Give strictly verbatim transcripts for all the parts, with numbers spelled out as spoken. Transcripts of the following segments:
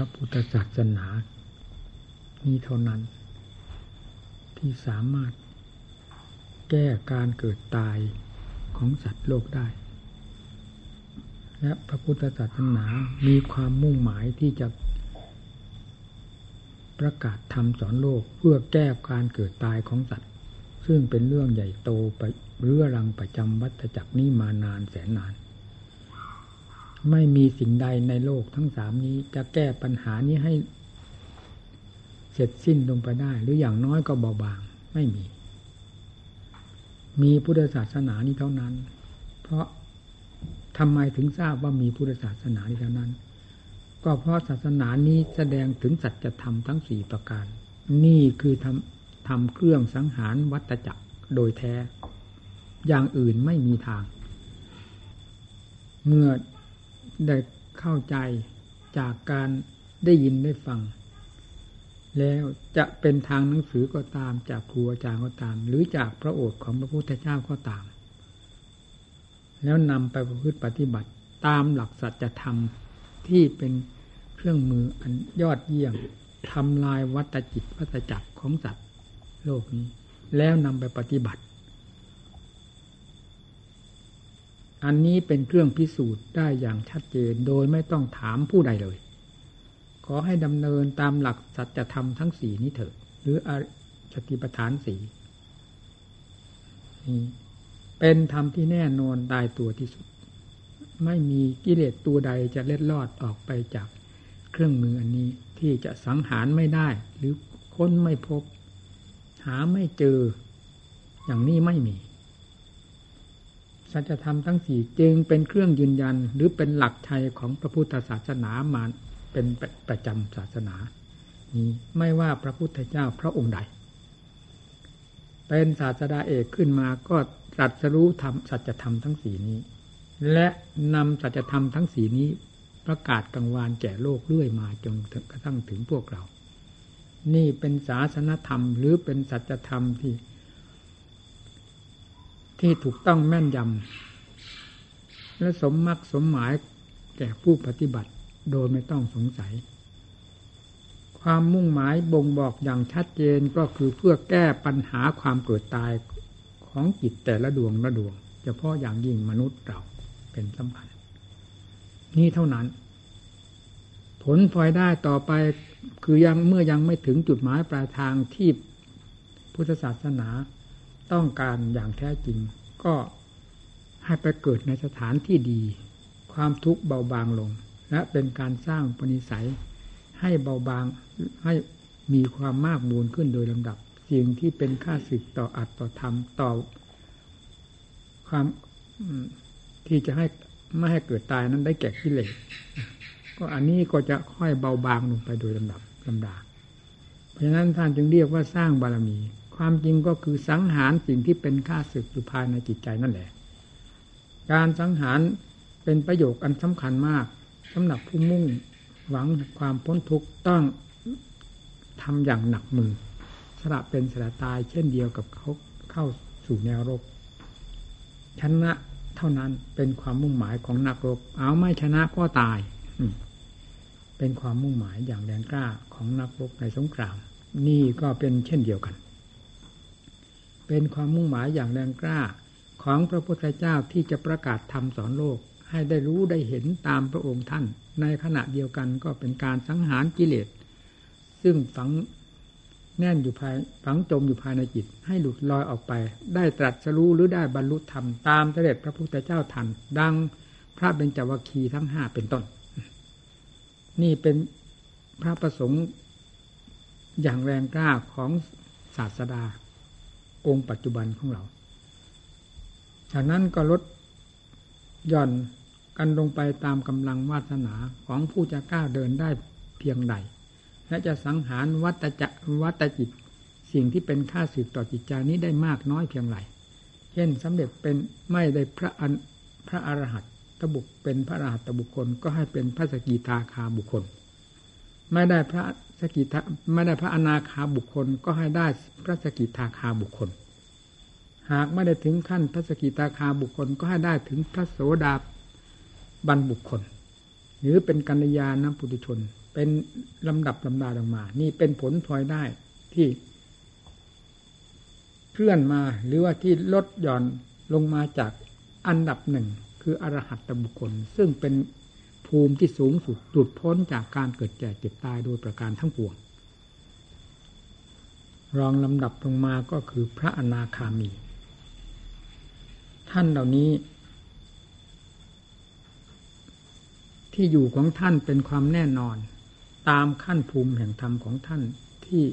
ระพุทธศาสนานี้เท่านั้นที่สามารถแก้การเกิดตายของสัตว์โลกได้และพระพุทธศาสนามีความมุ่งหมายที่จะประกาศธรรมสอนโลกเพื่อแก้การเกิดตายของสัตว์ซึ่งเป็นเรื่องใหญ่โตไปเรื้อรังประจำวัฏจักรนี้มานานแสนนานไม่มีสิ่งใดในโลกทั้งสามนี้จะแก้ปัญหานี้ให้เสร็จสิ้นลงไปได้หรืออย่างน้อยก็เบาบางไม่มีมีพุทธศาสนานี้เท่านั้นเพราะทำไมถึงทราบว่ามีพุทธศาสนานี้เท่านั้นก็เพราะศาสนานี้แสดงถึงสัจธรรมทั้งสี่ประการนี่คือทำทำเครื่องสังหารวัฏจักรโดยแท้อย่างอื่นไม่มีทางเมื่อได้เข้าใจจากการได้ยินได้ฟังแล้วจะเป็นทางหนังสือก็ตามจากครูอาจารย์ก็ตามหรือจากพระโอษฐ์ของพระพุทธเจ้าก็ตามแล้วนำไปประพฤติปฏิบัติตามหลักสัจธรรมที่เป็นเครื่องมืออันยอดเยี่ยมทำลายวัฏจิตวัฏจักรของสัตว์โลกนี้แล้วนำไปปฏิบัติอันนี้เป็นเครื่องพิสูจน์ได้อย่างชัดเจนโดยไม่ต้องถามผู้ใดเลยขอให้ดำเนินตามหลักสัจธรรมทั้งสี่นี้เถิดหรืออสติปัฏฐานสี่นี่เป็นธรรมที่แน่นอนตายตัวที่สุดไม่มีกิเลสตัวใดจะเล็ดลอดออกไปจากเครื่องมืออันนี้ที่จะสังหารไม่ได้หรือค้นไม่พบหาไม่เจออย่างนี้ไม่มีสัจธรรมทั้งสี่จึงเป็นเครื่องยืนยันหรือเป็นหลักชัยของพระพุทธศาสนามาเป็นประจำศาสนานี้ไม่ว่าพระพุทธเจ้าพระองค์ใดเป็นศาสดาเอกขึ้นมาก็ตรัสรู้ธรรมสัจธรรมทั้งสี่นี้และนำสัจธรรมทั้งสี่นี้ประกาศกังวานแก่โลกเรื่อยมาจนกระทั่งถึงพวกเรานี่เป็นศาสนธรรมหรือเป็นสัจธรรมที่ที่ถูกต้องแม่นยำและสมมรรคสมหมายแก่ผู้ปฏิบัติโดยไม่ต้องสงสัยความมุ่งหมายบ่งบอกอย่างชัดเจนก็คือเพื่อแก้ปัญหาความเกิดตายของจิตแต่ละดวงละดวงเฉพาะอย่างยิ่งมนุษย์เราเป็นสำคัญนี่เท่านั้นผลพลอยได้ต่อไปคือยังเมื่อยังไม่ถึงจุดหมายปลายทางที่พุทธศาสนาต้องการอย่างแท้จริงก็ให้ไปเกิดในสถานที่ดีความทุกข์เบาบางลงและเป็นการสร้างปณิสัยให้เบาบางให้มีความมากมูลขึ้นโดยลำดับสิ่งที่เป็นค่าศึกต่ออัตต่อธรรมต่อความที่จะให้ไม่ให้เกิดตายนั้นได้แก่กิเลสก็อันนี้ก็จะค่อยเบาบางลงไปโดยลำดับลำดาเพราะฉะนั้นท่านจึงเรียกว่าสร้างบารมีความจริงก็คือสังหารสิ่งที่เป็นค่าศึกอยู่ภายในจิตใจนั่นแหละการสังหารเป็นประโยคอันสำคัญมากสำหรับผู้มุ่งหวังความพ้นทุกข์ต้องทำอย่างหนักมือสละเป็นสละตายเช่นเดียวกับเขาเข้าสู่แนวรบชนะเท่านั้นเป็นความมุ่งหมายของนักรบเอาไม่ชนะก็ตายเป็นความมุ่งหมายอย่างแรงกล้าของนักรบในสงครามนี่ก็เป็นเช่นเดียวกันเป็นความมุ่งหมายอย่างแรงกล้าของพระพุทธเจ้าที่จะประกาศธรรมสอนโลกให้ได้รู้ได้เห็นตามพระองค์ท่านในขณะเดียวกันก็เป็นการสังหารกิเลสซึ่งฝังแน่นอยู่ภายฝังจมอยู่ภายในจิตให้หลุดลอยออกไปได้ตรัสรู้หรือได้บรรลุธรรมตามเสด็จพระพุทธเจ้าทันดังพระเบญจวัคคีย์ทั้งห้าเป็นต้นนี่เป็นพระประสงค์อย่างแรงกล้าของศาสดาองค์ปัจจุบันของเราจากนั้นก็ลดหย่อนกันลงไปตามกำลังวาสนาของผู้จะก้าวเดินได้เพียงใดและจะสังหารวัฏจักรวัฏจิตสิ่งที่เป็นค่าศึกต่อจิตใจนี้ได้มากน้อยเพียงไรเช่นสำเร็จเป็นไม่ได้พระอพระอรหัตตบุคคลเป็นพระอรหัตตบุคคลก็ให้เป็นพระสกิทาคาบุคคลไม่ได้พระสกิทาไม่ได้พระอนาคาบุคคลก็ให้ได้พระสกิทาคาบุคคลหากไม่ได้ถึงขั้นพระสกิทาคาบุคคลก็ให้ได้ถึงพระโสดาบันบุคคลหรือเป็นกัลยาณปุถุชน เป็นลำดับลำดาลงมานี่เป็นผลพลอยได้ที่เคลื่อนมาหรือว่าที่ลดหย่อนลงมาจากอันดับหนึ่งคืออรหัตตบุคคลซึ่งเป็นภูมิที่สูงสุดหลุดพ้นจากการเกิดแก่เจ็บตายโดยประการทั้งปวงรองลำดับลงมาก็คือพระอนาคามีท่านเหล่านี้ที่อยู่ของท่านเป็นความแน่นอนตามขั้นภูมิแห่งธรรมของท่านที่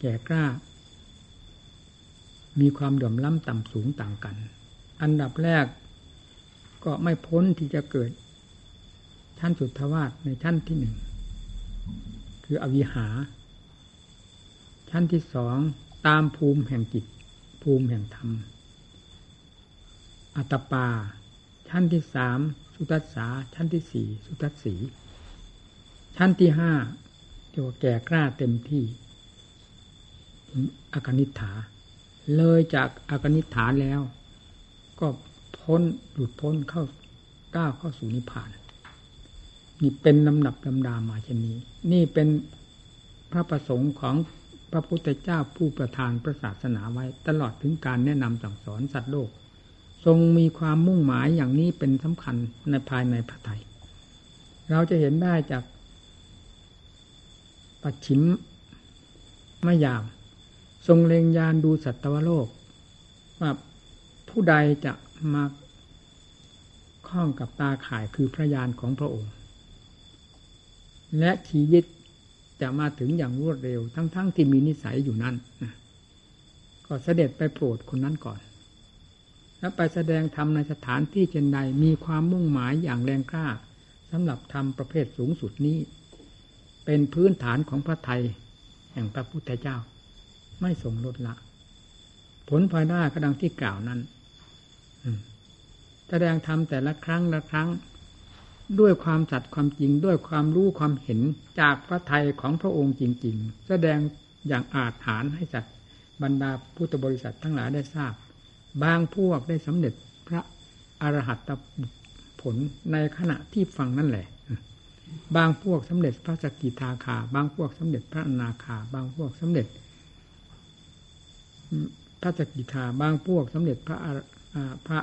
แก่กล้ามีความเหลื่อมล้ำต่ำสูงต่างกันอันดับแรกก็ไม่พ้นที่จะเกิดชั้นสุทธวาสในชั้นที่หนึ่งคืออวิหาชั้นที่สองตามภูมิแห่งจิตภูมิแห่งธรรมอัตตปาชั้นที่สามสุทัสสาชั้นที่สี่สุทัสสีชั้นที่ห้าจะแก่กล้าเต็มที่อากนิฏฐาเลยจากอากนิฏฐาแล้วก็พ้นหลุดพ้นเข้าก้าวเข้าสู่นิพพานนี่เป็นลำดับลำดามาเช่นนี้นี่เป็นพระประสงค์ของพระพุทธเจ้าผู้ประทานพระศาสนาไว้ตลอดถึงการแนะนำสั่งสอนสัตว์โลกทรงมีความมุ่งหมายอย่างนี้เป็นสำคัญในภายในพระไตรเราจะเห็นได้จากปัจฉิมมยามทรงเล็งยานดูสัตวโลกว่าผู้ใดจะมาข้องกับตาข่ายคือพระญาณของพระองค์และชีวิตจะมาถึงอย่างรวดเร็วทั้งๆ ท, ที่มีนิสัยอยู่นั้นนะก็เสด็จไปโปรดคนนั้นก่อนแล้วไปแสดงธรรมในสถานที่เช่นใดมีความมุ่งหมายอย่างแรงกล้าสำหรับธรรมประเภทสูงสุดนี้เป็นพื้นฐานของพระทัยแห่งพระพุทธเจ้าไม่ทรงลดละผลภายหน้ากระดังที่กล่าวนั้นแสดงธรรมแต่ละครั้งละครั้งด้วยความสัตย์ความจริงด้วยความรู้ความเห็นจากพระทัยของพระองค์จริงๆแสดงอย่างอาจฐานให้สัตว์บรรดาพุทธบริษัททั้งหลายได้ทราบบางพวกได้สำเร็จพระอรหัตตผลในขณะที่ฟังนั่นแหละบางพวกสำเร็จพระสกิทาคาบางพวกสำเร็จพระอนาคาบางพวกสำเร็จพระสกิทาบางพวกสำเร็จพระพระ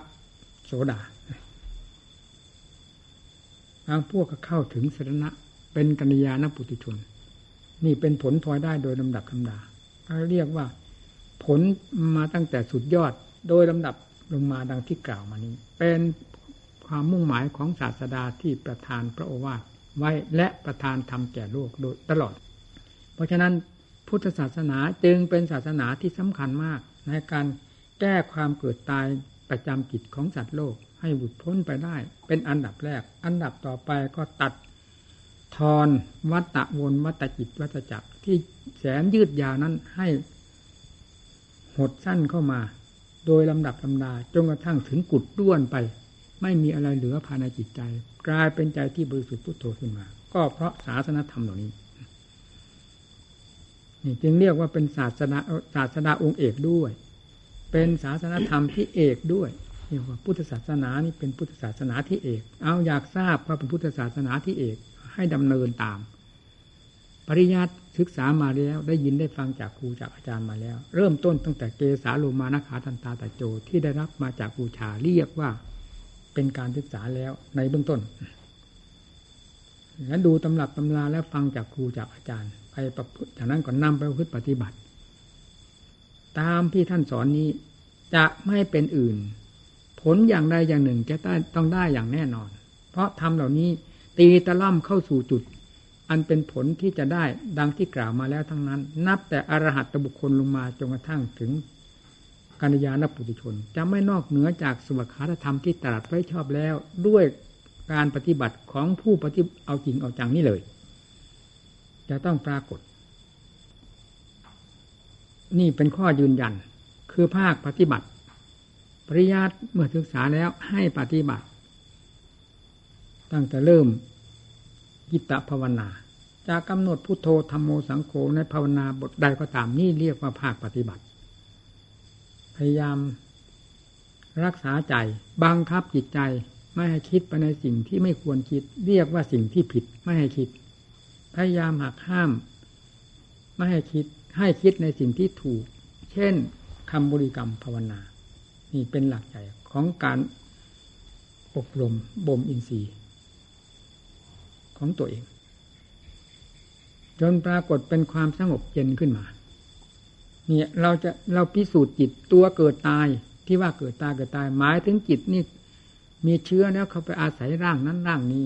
โสดาบางพวกก็เข้าถึงสรณะเป็นกัลยาณปุถุชนนี่เป็นผลพลอยได้โดยลำดับลำดาเรียกว่าผลมาตั้งแต่สุดยอดโดยลำดับลงมาดังที่กล่าวมานี้เป็นความมุ่งหมายของศาสดาที่ประทานพระโอวาทไว้และประทานธรรมแก่โลกโดยตลอดเพราะฉะนั้นพุทธศาสนาจึงเป็นศาสนาที่สำคัญมากในการแก้ความเกิดตายประจำกิจของสัตว์โลกให้หลุดพ้นไปได้เป็นอันดับแรกอันดับต่อไปก็ตัดทอนวัฏฏะวนวัฏฏะจิตวัฏฏะจักรที่แสนยืดยาวนั้นให้หดสั้นเข้ามาโดยลำดับลำดาจนกระทั่งถึงกุดด้วนไปไม่มีอะไรเหลือภายในจิตใจกลายเป็นใจที่บริสุทธิ์พุทโธขึ้นมาก็เพราะศาสนธรรมเหล่านี้นี่จึงเรียกว่าเป็นศาสนาศาสนาองค์เอกด้วยเป็นศาสนธรรมที่เอกด้วยเรียกว่าพุทธศาสนานี่เป็นพุทธศาสนาที่เอกเอาอยากทราบว่าเป็นพุทธศาสนาที่เอกให้ดำเนินตามปริยัติศึกษามาแล้วได้ยินได้ฟังจากครูจากอาจารย์มาแล้วเริ่มต้นตั้งแต่เกสาโลมานะขาทันตาตะโจที่ได้รับมาจากบูชาเรียกว่าเป็นการศึกษาแล้วในเบื้องต้นแล้วดูตำรับตำราและฟังจากครูจากอาจารย์ไปประพฤติจากนั้นก็นำไปประพฤติปฏิบัติตามที่ท่านสอนนี้จะไม่เป็นอื่นผลอย่างใดอย่างหนึ่งจะต้องได้อย่างแน่นอนเพราะธรรมเหล่านี้ตีตะล่ำเข้าสู่จุดอันเป็นผลที่จะได้ดังที่กล่าวมาแล้วทั้งนั้นนับแต่อรหัตตบุคคลลงมาจนกระทั่งถึงกัลยาณปุถุชนจะไม่นอกเหนือจากสวขาธรรมที่ตรัสไว้ชอบแล้วด้วยการปฏิบัติของผู้ปฏิบัติเอาจริงเอาจังนี่เลยจะต้องปรากฏนี่เป็นข้อยืนยันคือภาคปฏิบัติปริยัติเมื่อศึกษาแล้วให้ปฏิบัติตั้งแต่เริ่มกิตตภาวนาจะกำหนดพุทโธธรรมโมสังโฆในภาวนาบทใดก็ตามนี่เรียกว่าภาคปฏิบัติพยายามรักษาใจบังคับจิตใจไม่ให้คิดไปในสิ่งที่ไม่ควรคิดเรียกว่าสิ่งที่ผิดไม่ให้คิด พยายามหักห้ามไม่ให้คิดให้คิดในสิ่งที่ถูกเช่นคำบริกรรมภาวนานี่เป็นหลักใหญ่ของการอบรมบ่มอินทรีย์ของตัวเองจนปรากฏเป็นความสงบเย็นขึ้นมาเนี่ยเราจะเราพิสูจน์จิตตัวเกิดตายที่ว่าเกิดตายเกิดตายหมายถึงจิตนี่มีเชื้อแล้วเขาไปอาศัยร่างนั้นร่างนี้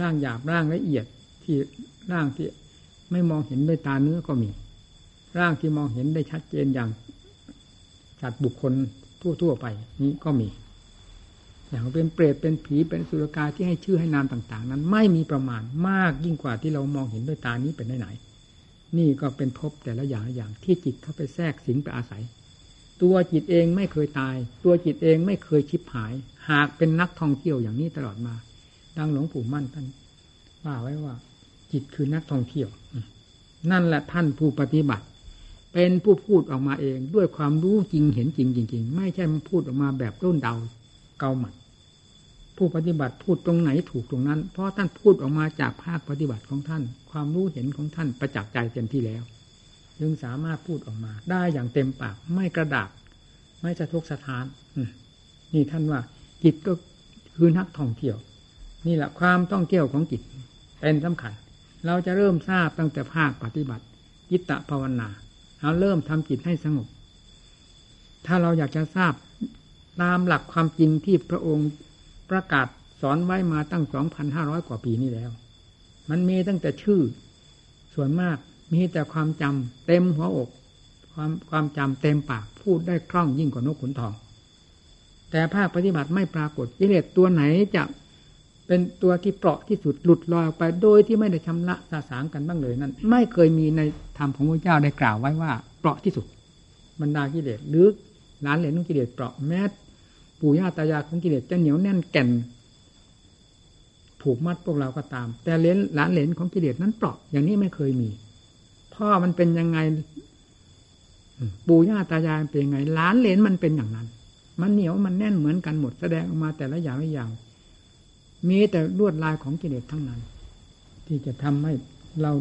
ร่างหยาบร่างละเอียดที่ร่างที่ไม่มองเห็นด้วยตาเนื้อก็มีร่างที่มองเห็นได้ชัดเจนอย่างสัตว์บุคคลทั่วๆไปนี้ก็มีอย่างเป็นเปรตเป็นผีเป็นสุรกายที่ให้ชื่อให้นามต่างๆนั้นไม่มีประมาณมากยิ่งกว่าที่เรามองเห็นด้วยตานี้เป็นได้ไหนนี่ก็เป็นภพแต่ละอย่างละอย่างที่จิตเข้าไปแทรกสิงไปอาศัยตัวจิตเองไม่เคยตายตัวจิตเองไม่เคยชิบหายหากเป็นนักท่องเที่ยวอย่างนี้ตลอดมาดังหลวงปู่มั่นท่านว่าไว้ว่าจิตคือนักท่องเที่ยวนั่นแหละท่านผู้ปฏิบัติเป็นผู้พูดออกมาเองด้วยความรู้จริงเห็นจริงจริงๆไม่ใช่พูดออกมาแบบร่นเดาเกาหมัดผู้ปฏิบัติพูดตรงไหนถูกตรงนั้นเพราะท่านพูดออกมาจากภาคปฏิบัติของท่านความรู้เห็นของท่านประจักษ์ใจเต็มที่แล้วจึงสามารถพูดออกมาได้อย่างเต็มปากไม่กระดากไม่สะทกสะท้านนี่ท่านว่าจิตก็คือนักท่องเที่ยวนี่แหละความท่องเที่ยวของจิตเป็นสำคัญเราจะเริ่มทราบตั้งแต่ภาคปฏิบัติจิตตภาวนาเราเริ่มทำจิตให้สงบถ้าเราอยากจะทราบตามหลักความจริงที่พระองค์ประกาศสอนไว้มาตั้ง สองพันห้าร้อย กว่าปีนี้แล้วมันมีตั้งแต่ชื่อส่วนมากมีแต่ความจำเต็มหัวอกความความจำเต็มปากพูดได้คล่องยิ่งกว่านกขุนทองแต่ภาคปฏิบัติไม่ปรากฏกิเลสตัวไหนจะเป็นตัวที่เปราะที่สุดหลุดลอยออกไปโดยที่ไม่ได้ชำระสาสางกันบ้างเลยนั่นไม่เคยมีในธรรมของพระเจ้าได้กล่าวไว้ว่าเปราะที่สุดบรรดากิเลสหรือหลานเหลนของกิเลสเปราะแม้ปู่ย่าตายายของกิเลสจะเหนียวแน่นแก่นผูกมัดพวกเราก็ตามแต่เลนหลานเหลนของกิเลสนั้นเปราะอย่างนี้ไม่เคยมีพ่อมันเป็นยังไงปู่ย่าตายายเป็นยังไงหลานเหลนมันเป็นอย่างนั้นมันเหนียวมันแน่นเหมือนกันหมดแสดงออกมาแต่ละอย่างละอย่างมีแต่ลวดลายของกิเลสทั้งนั้นที่จะทำให้เรา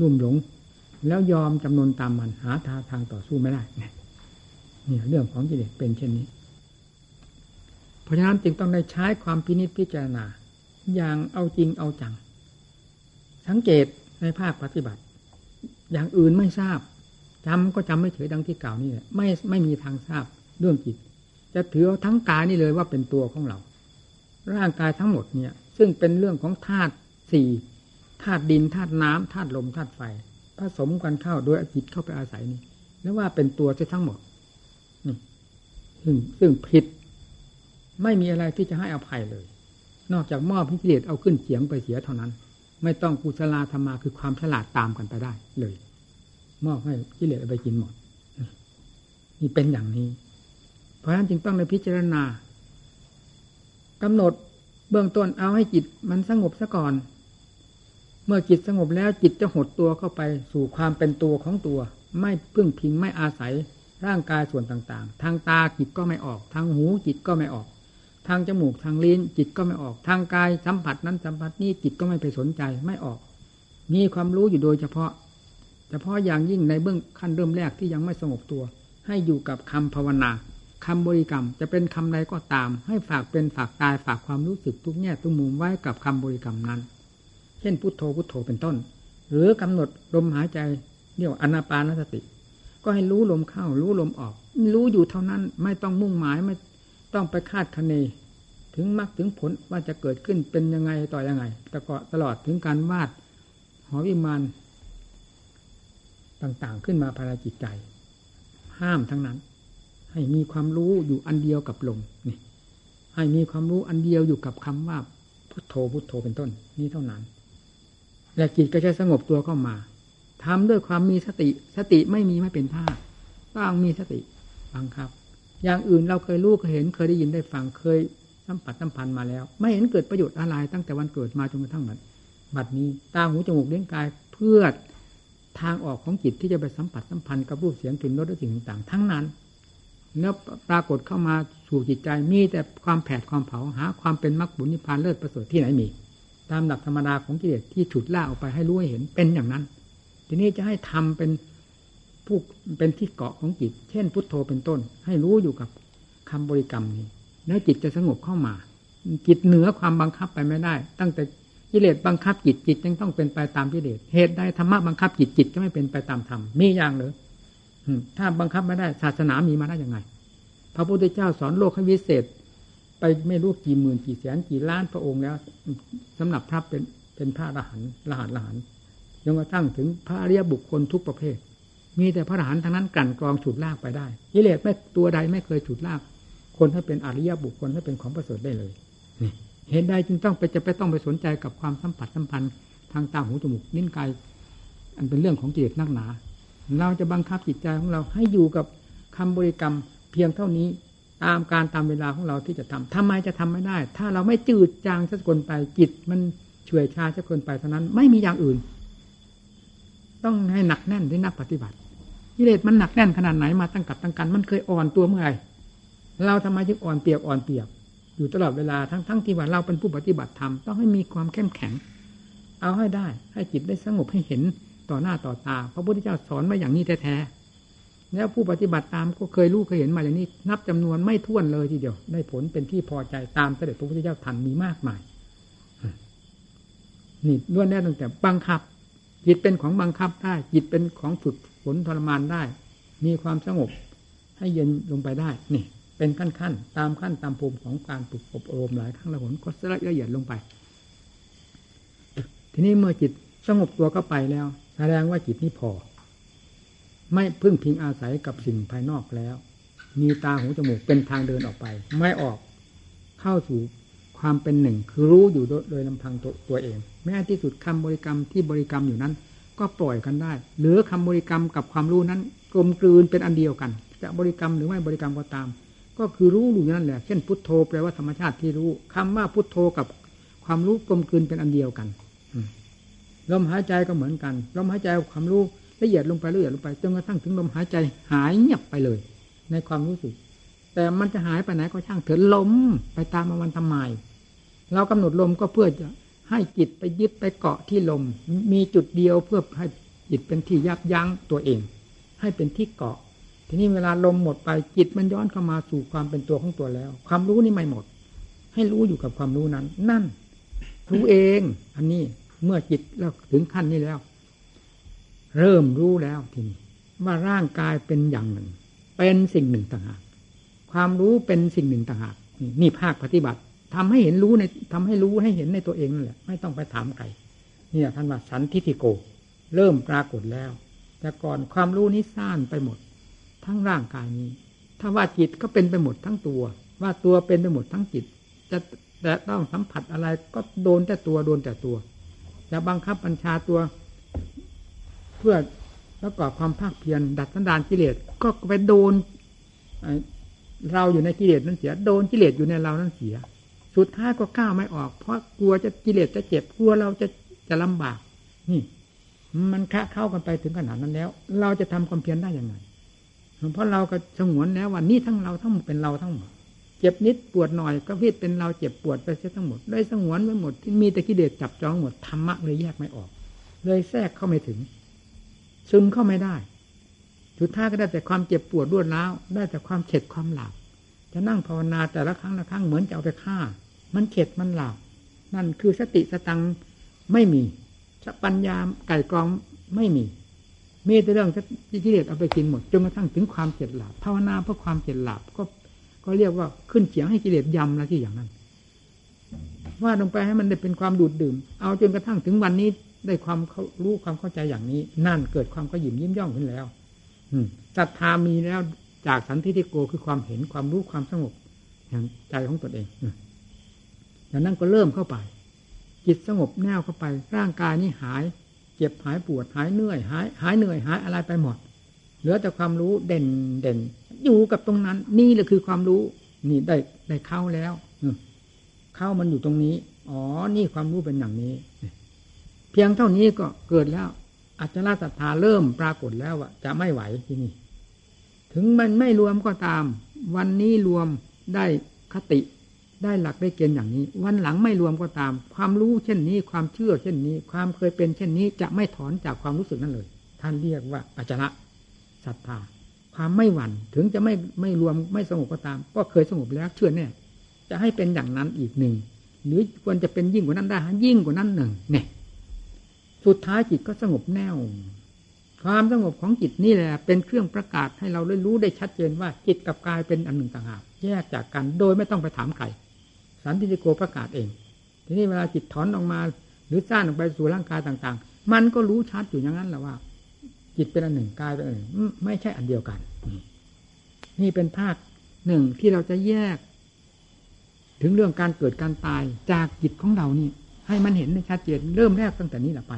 ลุ่มหลงแล้วยอมจำนนตามมันหาทางต่อสู้ไม่ได้เนี่ยเรื่องของกิเลสเป็นเช่นนี้เพราะฉะนั้นจึงต้องได้ใช้ความพินิจพิจารณาอย่างเอาจริงเอาจังสังเกตในภาคปฏิบัติอย่างอื่นไม่ทราบจำก็จำไม่เฉยดังที่กล่าวนี่แหละไม่ไม่มีทางทราบเรื่องจิตจะถือเอาทั้งกายนี่เลยว่าเป็นตัวของเราร่างกายทั้งหมดเนี่ยซึ่งเป็นเรื่องของธาตุสี่ธาตุดินธาตุน้ำธาตุลมธาตุไฟผสมกันเข้าโดยจิตเข้าไปอาศัยนี่แล้วว่าเป็นตัวจะทั้งหมดซึ่งซึ่งผิดไม่มีอะไรที่จะให้อภัยเลยนอกจากมอบให้กิเลสเอาขึ้นเสียงไปเสียเท่านั้นไม่ต้องกุศลธรรมะคือความฉลาดตามกันไปได้เลยมอบให้กิเลสเอาไปกินหมดนี่เป็นอย่างนี้เพราะฉะนั้นจึงต้องในพิจารณากำหนดเบื้องต้นเอาให้จิตมันสงบซะก่อนเมื่อจิตสงบแล้วจิตจะหดตัวเข้าไปสู่ความเป็นตัวของตัวไม่พึ่งพิงไม่อาศัยร่างกายส่วนต่างๆทางตาจิตก็ไม่ออกทางหูจิตก็ไม่ออกทางจมูกทางลิ้นจิตก็ไม่ออกทางกายสัมผัสนั้นสัมผัสนี้จิตก็ไม่ไปสนใจไม่ออกมีความรู้อยู่โดยเฉพาะเฉพาะอย่างยิ่งในเบื้องขั้นเริ่มแรกที่ยังไม่สงบตัวให้อยู่กับคำภาวนาคำบริกรรมจะเป็นคำใดก็ตามให้ฝากเป็นฝากตายฝากความรู้สึกทุกแง่ทุกมุมไว้กับคำบริกรรมนั้นเช่นพุทโธพุทโธเป็นต้นหรือกำหนดลมหายใจเรียกว่าอานาปานสติก็ให้รู้ลมเข้ารู้ลมออกรู้อยู่เท่านั้นไม่ต้องมุ่งหมายไม่ต้องไปคาดคะเนถึงมรรคถึงผลว่าจะเกิดขึ้นเป็นยังไงต่อยังไงแต่ก็ตลอดถึงการวาดหอวิมานต่างๆขึ้นมาภายในจิตใจห้ามทั้งนั้นให้มีความรู้อยู่อันเดียวกับลมนี่ให้มีความรู้อันเดียวอยู่กับคำว่าพุทโธพุทโธเป็นต้นนี้เท่านั้นและจิตก็จะสงบตัวเข้ามาทำด้วยความมีสติสติไม่มีไม่เป็นท่าต้องมีสติบังคับอย่างอื่นเราเคยรู้เคยเห็นเคยได้ยินได้ฟังเคยสัมผัสสัมพันธ์มาแล้วไม่เห็นเกิดประโยชน์อะไรตั้งแต่วันเกิดมาจนกระทั่งบัดบัดนี้ตาหูจมูกลิ้นกายเพื่อทางออกของจิตที่จะไปสัมผัสสัมพันธ์กับรูปเสียงกลิ่นรสและสิ่งต่างๆทั้งนั้นแล้วปรากฏเข้ามาสู่จิตใจมีแต่ความแผดความเผาหาความเป็นมรรคผลนิพพานเลิศประเสริฐที่ไหนมี ตามหลักธรรมดาของกิเลสที่ฉุดล่าออกไปให้รู้ให้เห็นเป็นอย่างนั้นทีนี้จะให้ทำเป็นผู้เป็นที่เกาะของจิตเช่นพุทโธเป็นต้นให้รู้อยู่กับคำบริกรรมนี้แล้วจิตจะสงบเข้ามาจิตเหนือความบังคับไปไม่ได้ตั้งแต่กิเลสบังคับจิตจิตจึงต้องเป็นไปตามกิเลสเหตุใดธรรมะบังคับจิตจิตจะไม่เป็นไปตามธรรมมีอย่างหรือถ้าบังคับไม่ได้ศาสนามีมาได้ยังไงพระพุทธเจ้าสอนโลกให้วิเศษไปไม่รู้กี่หมื่นกี่แสนกี่ล้านพระองค์แล้วสำหรับพระเป็นเป็นพระอรหันต์อรหันต์อรหันต์จนกระทั่งถึงพระอริยบุคคลทุกประเภทมีแต่พระอรหันต์ทั้งนั้นกลั่นกรองฉุดลากไปได้กิเลสไม่ตัวใดไม่เคยฉุดลากคนให้เป็นอริยบุคคลให้เป็นของประเสริฐได้เลยนี่เห็นได้จึงต้องไปจะไปต้องไปสนใจกับความสัมผัสสัมพันธ์ทางตาหูจมูกนิ้วกายอันเป็นเรื่องของกิเลสนักหนาเราจะบังคับจิตใจของเราให้อยู่กับคำบริกรรมเพียงเท่านี้ตามการตามเวลาของเราที่จะทำทำไมจะทำไม่ได้ถ้าเราไม่จืดจางสักคนไปจิตมันเฉื่อยชาสักคนไปเท่านั้นไม่มีอย่างอื่นต้องให้หนักแน่นที่นักปฏิบัติกิเลสมันหนักแน่นขนาดไหนมาตั้งกับตั้งกันมันเคยอ่อนตัวเมื่อไหร่เราทำไมจึงอ่อนเปียกอ่อนเปียกอยู่ตลอดเวลาทั้งทั้งที่ว่าเราเป็นผู้ปฏิบัติธรรมต้องให้มีความเข้มแข็งเอาให้ได้ให้จิตได้สงบให้เห็นต่อหน้าต่อตาพระพุทธเจ้าสอนไว้อย่างนี้แท้ๆแล้วผู้ปฏิบัติตามก็เคยรู้เคยเห็นมาอย่างนี้นับจำนวนไม่ถ้วนเลยทีเดียวได้ผลเป็นที่พอใจตามเสด็จพระพุทธเจ้าทันมีมากมายนี่ล้วนแน่ตั้งแต่บังคับจิตเป็นของบังคับได้จิตเป็นของฝึกฝนทรมานได้มีความสงบให้เย็นลงไปได้นี่เป็นขั้นๆตามขั้นตามภูมิของการฝึกอบรมหลายครั้งหลายหนก็ละเอียดลงไปทีนี้เมื่อจิตสงบตัวเข้าไปแล้วแสดงว่าจิตนี้พอไม่พึ่งพิงอาศัยกับสิ่งภายนอกแล้วมีตาหูจมูกเป็นทางเดินออกไปไม่ออกเข้าสู่ความเป็นหนึ่งคือรู้อยู่โดยลำพังตัวตัวเองแม้ที่สุดคำบริกรรมที่บริกรรมอยู่นั้นก็ปล่อยกันได้หรือคำบริกรรมกับความรู้นั้นกลมกลืนเป็นอันเดียวกันจะบริกรรมหรือไม่บริกรรมก็ตามก็คือรู้อยู่นั่นแหละเช่นพุทโธแปลว่าธรรมชาติที่รู้คำว่าพุทโธกับความรู้กลมกลืนเป็นอันเดียวกันลมหายใจก็เหมือนกันลมหายใจกับความรู้ละเอียดลงไปละเอียดลงไปจนกระทั่งถึงลมหายใจหายเงียบไปเลยในความรู้สึกแต่มันจะหายไปไหนก็ช่างเถิดลมไปตามมันทำไมเรากำหนดลมก็เพื่อจะให้จิตไปยึดไปเกาะที่ลมมีจุดเดียวเพื่อให้จิตเป็นที่ยับยั้งตัวเองให้เป็นที่เกาะทีนี้เวลาลมหมดไปจิตมันย้อนเข้ามาสู่ความเป็นตัวของตัวแล้วความรู้นี่ไม่หมดให้รู้อยู่กับความรู้นั้นนั่นรู้เองอันนี้เมื่อจิตแล้วถึงขั้นนี้แล้วเริ่มรู้แล้วทีนี้ว่าร่างกายเป็นอย่างหนึ่งเป็นสิ่งหนึ่งต่างหากความรู้เป็นสิ่งหนึ่งต่างหากนี่ภาคปฏิบัติทำให้เห็นรู้ในทำให้รู้ให้เห็นในตัวเองนั่นแหละไม่ต้องไปถามใครนี่ท่านว่าสันทิฏฐิโกเริ่มปรากฏแล้วแต่ก่อนความรู้นี้ซ่านไปหมดทั้งร่างกายนี้ถ้าว่าจิตก็เป็นไปหมดทั้งตัวว่าตัวเป็นไปหมดทั้งจิตจะแต่ต้องสัมผัสอะไรก็โดนแต่ตัวโดนแต่ตัวจะบังคับบัญชาตัวเพื่อประกอบความภาคเพียรดัดสันดานกิเลสก็ไปโดนเราอยู่ในกิเลสนั้นเสียโดนกิเลสอยู่ในเรานั้นเสียสุดท้ายก็ก้าวไม่ออกเพราะกลัวจะกิเลสจะเจ็บกลัวเราจะจะลำบากนี่มันค้าเข้ากันไปถึงขนาดนั้นแล้วเราจะทำความเพียรได้อย่างไรเพราะเราก็สงวนแล้วว่านี่ทั้งเราทั้งเป็นเราทั้งหมดเจ็บนิดปวดหน่อยก็พิจเป็นเราเจ็บปวดไปเสียทั้งหมดได้สงวนไว้หมดที่มีแต่กิเลสจับจองหมดธรรมะเลยแยกไม่ออกเลยแทรกเข้าไม่ถึงซึมเข้าไม่ได้สุดท้ายก็ได้แต่ความเจ็บปวดรวดร้าวได้แต่ความเข็ดความหลับจะนั่งภาวนาแต่ละครั้งละครั้งเหมือนจะเอาไปฆ่ามันเข็ดมันหลับนั่นคือสติสตังไม่มีปัญญาไก่กรองไม่มีมีแต่เรื่องที่กิเลสเอาไปกินหมดจนกระทั่งถึงความเข็ดหลับภาวนาเพราะความเข็ดหลับก็ก็เรียกว่าขึ้นเขียงให้กิเลสยำแล้วที่อย่างนั้นว่าลงไปให้มันได้เป็นความดูดดื่มเอาจนกระทั่งถึงวันนี้ได้ความรู้ความเข้าใจอย่างนี้นั่นเกิดความกระหยิ่มยิ้มย่องขึ้นแล้วศรัทธามีแล้วจากสันทิฏฐิโกคือความเห็นความรู้ความสงบแห่งใจของตนเองดังนั้นก็เริ่มเข้าไปจิตสงบแน่วเข้าไปร่างกายนี้หายเจ็บหายปวดหายเหนื่อยหายหายเหนื่อยหายอะไรไปหมดเหลือแต่ความรู้เด่นเด่นอยู่กับตรงนั้นนี่แหละคือความรู้นี่ได้ได้เข้าแล้วเข้ามันอยู่ตรงนี้อ๋อนี่ความรู้เป็นอย่างนี้เพียงเท่านี้ก็เกิดแล้วอัจฉริยะศรัทธาเริ่มปรากฏแล้วว่าจะไม่ไหวที่นี่ถึงมันไม่รวมก็ตามวันนี้รวมได้คติ ได้หลักได้เกณฑ์อย่างนี้วันหลังไม่รวมก็ตามความรู้เช่นนี้ความเชื่อเช่นนี้ความเคยเป็นเช่นนี้จะไม่ถอนจากความรู้สึกนั้นเลยท่านเรียกว่าอจระศรัทธาความไม่หวั่นถึงจะไม่ไม่รวมไม่สงบก็ตามก็เคยสงบแล้วเชื่อแน่จะให้เป็นอย่างนั้นอีกหนึ่งหรือควรจะเป็นยิ่งกว่านั้นได้ยิ่งกว่านั้นหนึ่งเนี่ยสุดท้ายจิตก็สงบแน่วความสงบของจิตนี่แหละเป็นเครื่องประกาศให้เราได้รู้ได้ชัดเจนว่าจิตกับกายเป็นอันหนึ่งต่างหากแยกจากกันโดยไม่ต้องไปถามใครสันติโกประกาศเองทีนี้เวลาจิตถอนออกมาหรือซ่านออกไปสู่ร่างกายต่างๆมันก็รู้ชัดอยู่อย่างนั้นแหละว่าจิตเป็นอันหนึ่งกายเป็นอันหนึ่งไม่ใช่อันเดียวกันนี่เป็นภาคหนึ่งที่เราจะแยกถึงเรื่องการเกิดการตายจากจิตของเรานี่ให้มันเห็นได้ชัดเจนเริ่มแรกตั้งแต่นี้แหละไป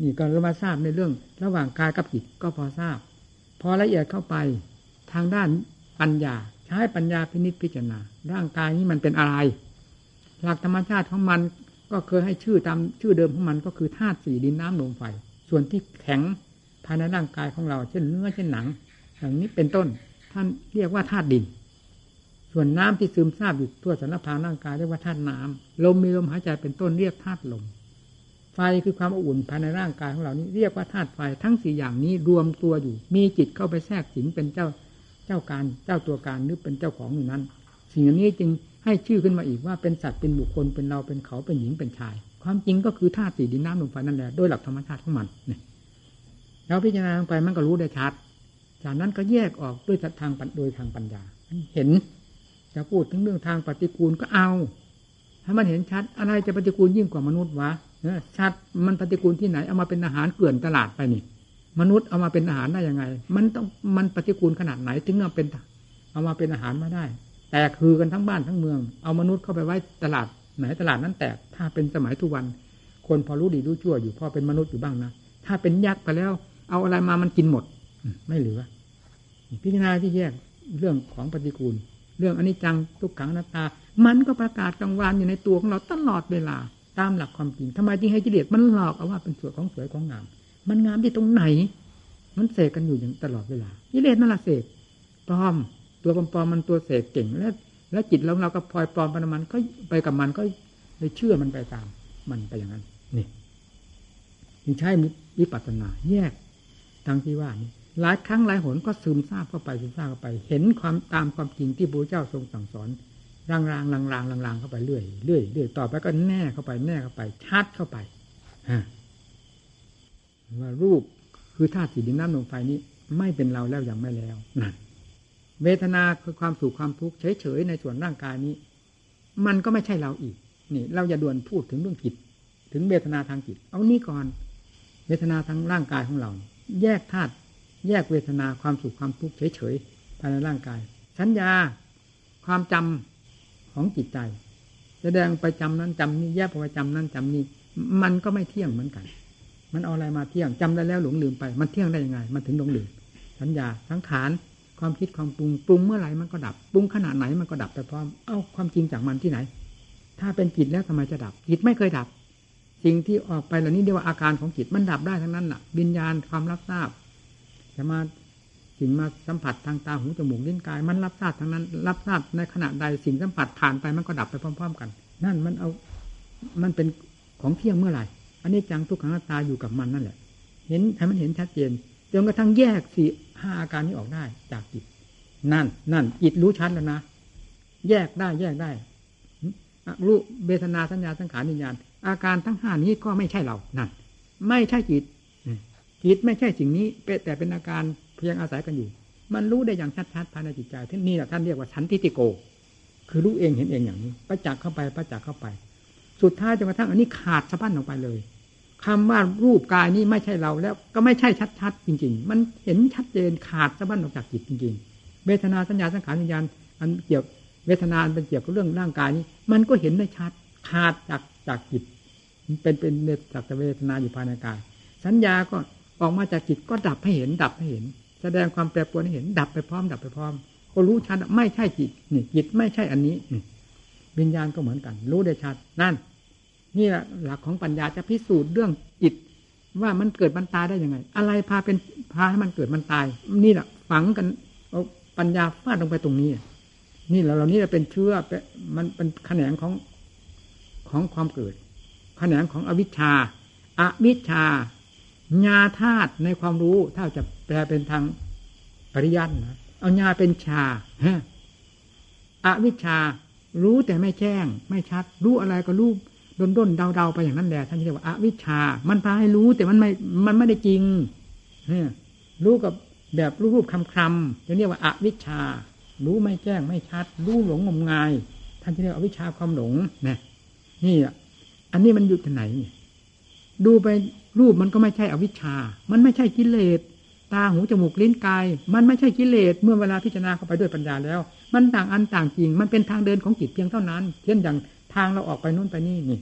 นี่ก็เรามาทราบในเรื่องระหว่างกายกับจิตก็พอทราบพอละเอียดเข้าไปทางด้านปัญญาใช้ปัญญาพินิจพิจารณาร่างกายนี้มันเป็นอะไรหลักธรรมชาติของมันก็เคยให้ชื่อตามชื่อเดิมของมันก็คือธาตุสี่ดินน้ำลมไฟส่วนที่แข็งภายในร่างกายของเราเช่นเนื้อเช่นหนังอย่างนี้เป็นต้นท่านเรียกว่าธาตุดินส่วนน้ำที่ซึมซาบอยู่ทั่วสารพางร่างกายเรียกว่าธาตุน้ำลมมีลมหายใจเป็นต้นเรียกธาตุลมไฟคือความอบอุ่นภายในร่างกายของเรานี้เรียกว่าธาตุไฟทั้งสี่อย่างนี้รวมตัวอยู่มีจิตเข้าไปแทรกสิงเป็นเจ้าเจ้าการเจ้าตัวการหรือเป็นเจ้าของอยู่นั้นสิ่งนี้จึงให้ชื่อขึ้นมาอีกว่าเป็นสัตว์เป็นบุคคลเป็นเราเป็นเขาเป็นหญิงเป็นชายความจริงก็คือธาตุสี่ดินน้ำลมไฟนั่นแหละโดยหลักธรรมชาติของมันเนี่ยแล้วพิจารณาลงไปมันก็รู้ได้ชัดจากนั้นก็แยกออกด้วยทางโดยทางปัญญาเห็นจะพูดถึงเรื่องทางปฏิกูลก็เอาให้มันเห็นชัดอะไรจะปฏิกูลยิ่งกว่ามนุษย์วะชัดมันปฏิกูลที่ไหนเอามาเป็นอาหารเกลื่อนตลาดไปนี่มนุษย์เอามาเป็นอาหารได้ยังไงมันต้องมันปฏิกูลขนาดไหนถึงเอาเป็นเอามาเป็นอาหารมาได้แตกคือกันทั้งบ้านทั้งเมืองเอามนุษย์เข้าไปไว้ตลาดไหนตลาดนั้นแตกถ้าเป็นสมัยทุกวันคนพอรู้ดีรู้ชั่วอยู่พอเป็นมนุษย์อยู่บ้างนะถ้าเป็นยักษ์ไปแล้วเอาอะไรมามันกินหมดไม่เหลือพิจารณาที่แยกเรื่องของปฏิกูลเรื่องอนิจจังทุกขังอนัตตามันก็ประกาศกลางวันอยู่ในตัวของเราตลอดเวลาตามหลักความจริงทำไมจึงให้กิเลสมันหลอกเอาว่าเป็นส่วนของสวยของงามมันงามที่ตรงไหนมันเสกกันอยู่อย่างตลอดเวลากิเลสนั่นแหละเสกปลอมตัวปลอมปลอมมันตัวเสกเก่งแล้วแล้วจิตเราเราก็พลอยปลอมปนมันก็ไปกับมันก็เลยเชื่อมันไปตามมันไปอย่างนั้นนี่จึงใช้วิปัสสนาแยกทางที่ว่านี้หลายครั้งหลายหนก็ซึมซาบเข้าไปซึมซาบเข้าไปเห็นความตามความจริงที่พระเจ้าทรงสั่งสอนรางรางรางรางรางรางเข้าไปเรื่อยเรื่อยเรื่อยต่อไปก็แน่เข้าไปแน่เข้าไปชัดเข้าไปฮะว่ารูปคือธาตุสี่ดินน้ำลมไฟนี้ไม่เป็นเราแล้วยังไม่แล้วนั่นเวทนาคือความสุขความทุกข์เฉยๆในส่วนร่างกายนี้มันก็ไม่ใช่เราอีกนี่เราอย่าด่วนพูดถึงเรื่องจิตถึงเวทนาทางจิตเอานี่ก่อนเวทนาทางร่างกายของเราแยกธาตุแยกเวทนาความสุขความทุกข์เฉยๆภายในร่างกายสัญญาความจำของจิตใจแสดงไปจำนั้นจำนี้แยกไปจำนั้นจำนี้มันก็ไม่เที่ยงเหมือนกันมันเอาอะไรมาเที่ยงจำได้แล้วหลงลืมไปมันเที่ยงได้ยังไงมันถึงหลงลืมสัญญาสังขารความคิดความปรุงปรุงเมื่อไหร่มันก็ดับปรุงขณะไหนมันก็ดับไปพร้อมเอ้าความจริงจากมันที่ไหนถ้าเป็นจิตแล้วทำไมจะดับจิตไม่เคยดับสิ่งที่ออกไปเหล่านี้เรียกว่าอาการของจิตมันดับได้ทั้งนั้นน่ะวิญญาณความรับทราบจะมาสิ่งมาสัมผัสทางตาหูจมูกลิ้นกายมันรับทราบทั้งนั้นรับทราบในขณะใดสิ่งสัมผัสผ่านไปมันก็ดับไปพร้อมๆกันนั่นมันเอามันเป็นของเที่ยงเมื่อไหร่อันนี้จังทุกขังอนัตตาอยู่กับมันนั่นแหละเห็นให้มันเห็นชัดเจนจนกระทั่งแยกสี่ห้าอาการนี้ออกได้จากจิตนั่นนั่นจิตรู้ชัดแล้วนะแยกได้แยกได้รู้เวทนาสัญญาสังขารวิญญาณอาการทั้งห้านี้ก็ไม่ใช่เรานั่นไม่ใช่จิตจิตไม่ใช่สิ่งนี้แต่เป็นอาการเพียงอาศัยกันอยู่มันรู้ได้อย่างชัดๆภายในจิตใจที่นี่แหละท่านเรียกว่าสันทิฏฐิโกคือรู้เองเห็นเองอย่างนี้ประจักษ์เข้าไปประจักษ์เข้าไปสุดท้ายจนกระทั่งอันนี้ขาดสะบั้นออกไปเลยคำว่ารูปกายนี้ไม่ใช่เราแล้วก็ไม่ใช่ชัดๆจริงๆมันเห็นชัดเจนขาดสะบั้นออกจากจิตจริงๆเวทนาสัญญาสังขารวิญญาณอันเกี่ยวเวทนาเป็นเกี่ยวกับเรื่องร่างกายนี้มันก็เห็นได้ชัดขาดจากจากจิตเป็นเป็นจากเวทนาอยู่ภายในกายสัญญาก็ออกมาจากจิตก็ดับให้เห็นดับให้เห็นแสดงความแปรปรวนให้เห็นดับไปพร้อมดับไปพร้อมก็รู้ชัดไม่ใช่จิตนี่จิตไม่ใช่อันนี้วิญญาณก็เหมือนกันรู้ได้ชัดนั่นนี่แหละหลักของปัญญาจะพิสูจน์เรื่องจิตว่ามันเกิดมันตายได้ยังไงอะไรพาเป็นพาให้มันเกิดมันตายนี่แหละฝังกันเอาปัญญาฟาดลงไปตรงนี้ นี่เหล่านี้จะเป็นเชื้อมันเป็นแขนงของของความเกิดแขนงของอวิชชาอวิชชาญาธาตุในความรู้ถ้าจะแปลเป็นทางปริยัตินะเอาญาเป็นชาฮะอวิชชารู้แต่ไม่แจ้งไม่ชัดรู้อะไรก็รู้ด้นๆเดาๆไปอย่างนั้นแหละท่านเรียกว่าอวิชชามันพาให้รู้แต่มันไม่มันไม่ได้จริงเนี่ยรู้กับแบบรูปๆคำคำจะเรียกว่าอวิชชารู้ไม่แจ้งไม่ชัดรู้หลงงมงายท่านเรียกว่าอวิชชาความหลงนะนี่อันนี้มันอยู่ที่ไหนดูไปรูปมันก็ไม่ใช่อวิชชามันไม่ใช่กิเลสตาหูจมูกลิ้นกายมันไม่ใช่กิเลสเมื่อเวลาพิจารณาเข้าไปด้วยปัญญาแล้วมันต่างอันต่างจริงมันเป็นทางเดินของจิตเพียงเท่านั้นเช่นอย่างทางเราออกไปนู่นไปนี่นี่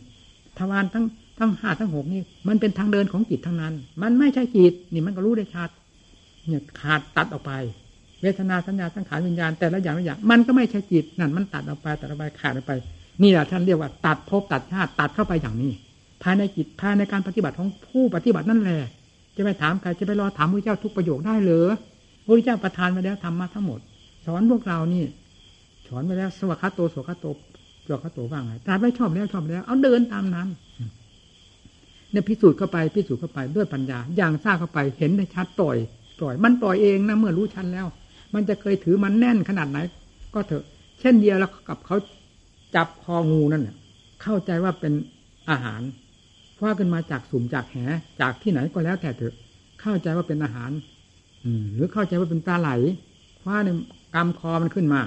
ทวารทั้งทั้งห้าทั้งหกนี่มันเป็นทางเดินของจิตทั้งนั้นมันไม่ใช่จิตนี่มันก็รู้ได้ชัดเนี่ยขาดตัดออกไปเวทนาสัญญาสังขารวิญญาณแต่ละอย่างละอย่างมันก็ไม่ใช่จิตนั่นมันตัดออกไปตัดออกไปขาดออกไปนี่แหละท่านเรียกว่าตัดภพตัดชาติตัดเข้าไปอย่างนี้ภายในจิตภายในการปฏิบัติของผู้ปฏิบัตินั่นแหละจะไปถามใครจะไปรอถามพระเจ้าทุกประโยคได้หรือพระเจ้าประทานมาแล้วทำมาทั้งหมดสอนพวกเรานี่สอนมาแล้วสวากขาโตสวากขาโตสวากขาโตว่าไงตามไม่ชอบแล้วชอบแล้วเอาเดินตามนั้นเนี่ยพิสูจน์เข้าไปพิสูจน์เข้าไปด้วยปัญญาอย่างซ่าเข้าไปเห็นได้ชัดปล่อยปล่อยมันปล่อยเองนะเมื่อรู้ชัดแล้วมันจะเคยถือมันแน่นขนาดไหนก็เถอะเช่นเดียวแล้วกับเขาจับคองูนั่นเนี่ยเข้าใจว่าเป็นอาหารคว้ากันมาจากสุ่มจากแหจากที่ไหนก็แล้วแต่เถอะเข้าใจว่าเป็นอาหารหรือเข้าใจว่าเป็นปลาไหลคว้าในกำคอมันขึ้นมา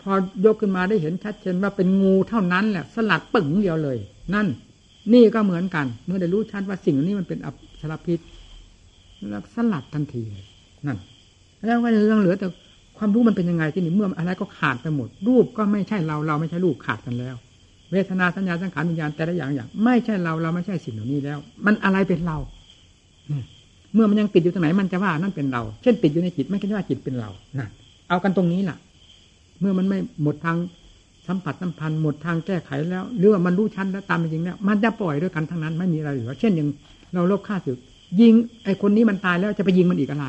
พอยกขึ้นมาได้เห็นชัดเจนว่าเป็นงูเท่านั้นแหละสลัดปึ๋งเดียวเลยนั่นนี่ก็เหมือนกันเมื่อได้รู้ชัดว่าสิ่งนี้มันเป็นอสรพิษแล้วสลัดทันทีนั่นแล้วก็เรื่องเหลือแต่ความรู้มันเป็นยังไงที่นี่เมื่ออะไรก็ขาดไปหมดรูปก็ไม่ใช่เราเราไม่ใช่รูปขาดกันแล้วเวทนาสัญญาสังขารวิญญาณแต่ละอย่างอย่างไม่ใช่เราเราไม่ใช่สิ่งเหล่านี้แล้วมันอะไรเป็นเราเมื่อมันยังติดอยู่ตรงไหนมันจะว่านั่นเป็นเราเช่นติดอยู่ในจิตไม่ใช่ว่าจิตเป็นเรานั่นเอากันตรงนี้ล่ะเมื่อมันไม่หมดทางสัมผัสสัมพันธ์หมดทางแก้ไขแล้วหรือว่ามันรู้ชั้นแล้วตามจริงแล้วมันจะปล่อยด้วยกันทั้งนั้นไม่มีอะไรเหลือเช่นอย่างเราลบฆ่าศึกยิงไอ้คนนี้มันตายแล้วจะไปยิงมันอีกอะไร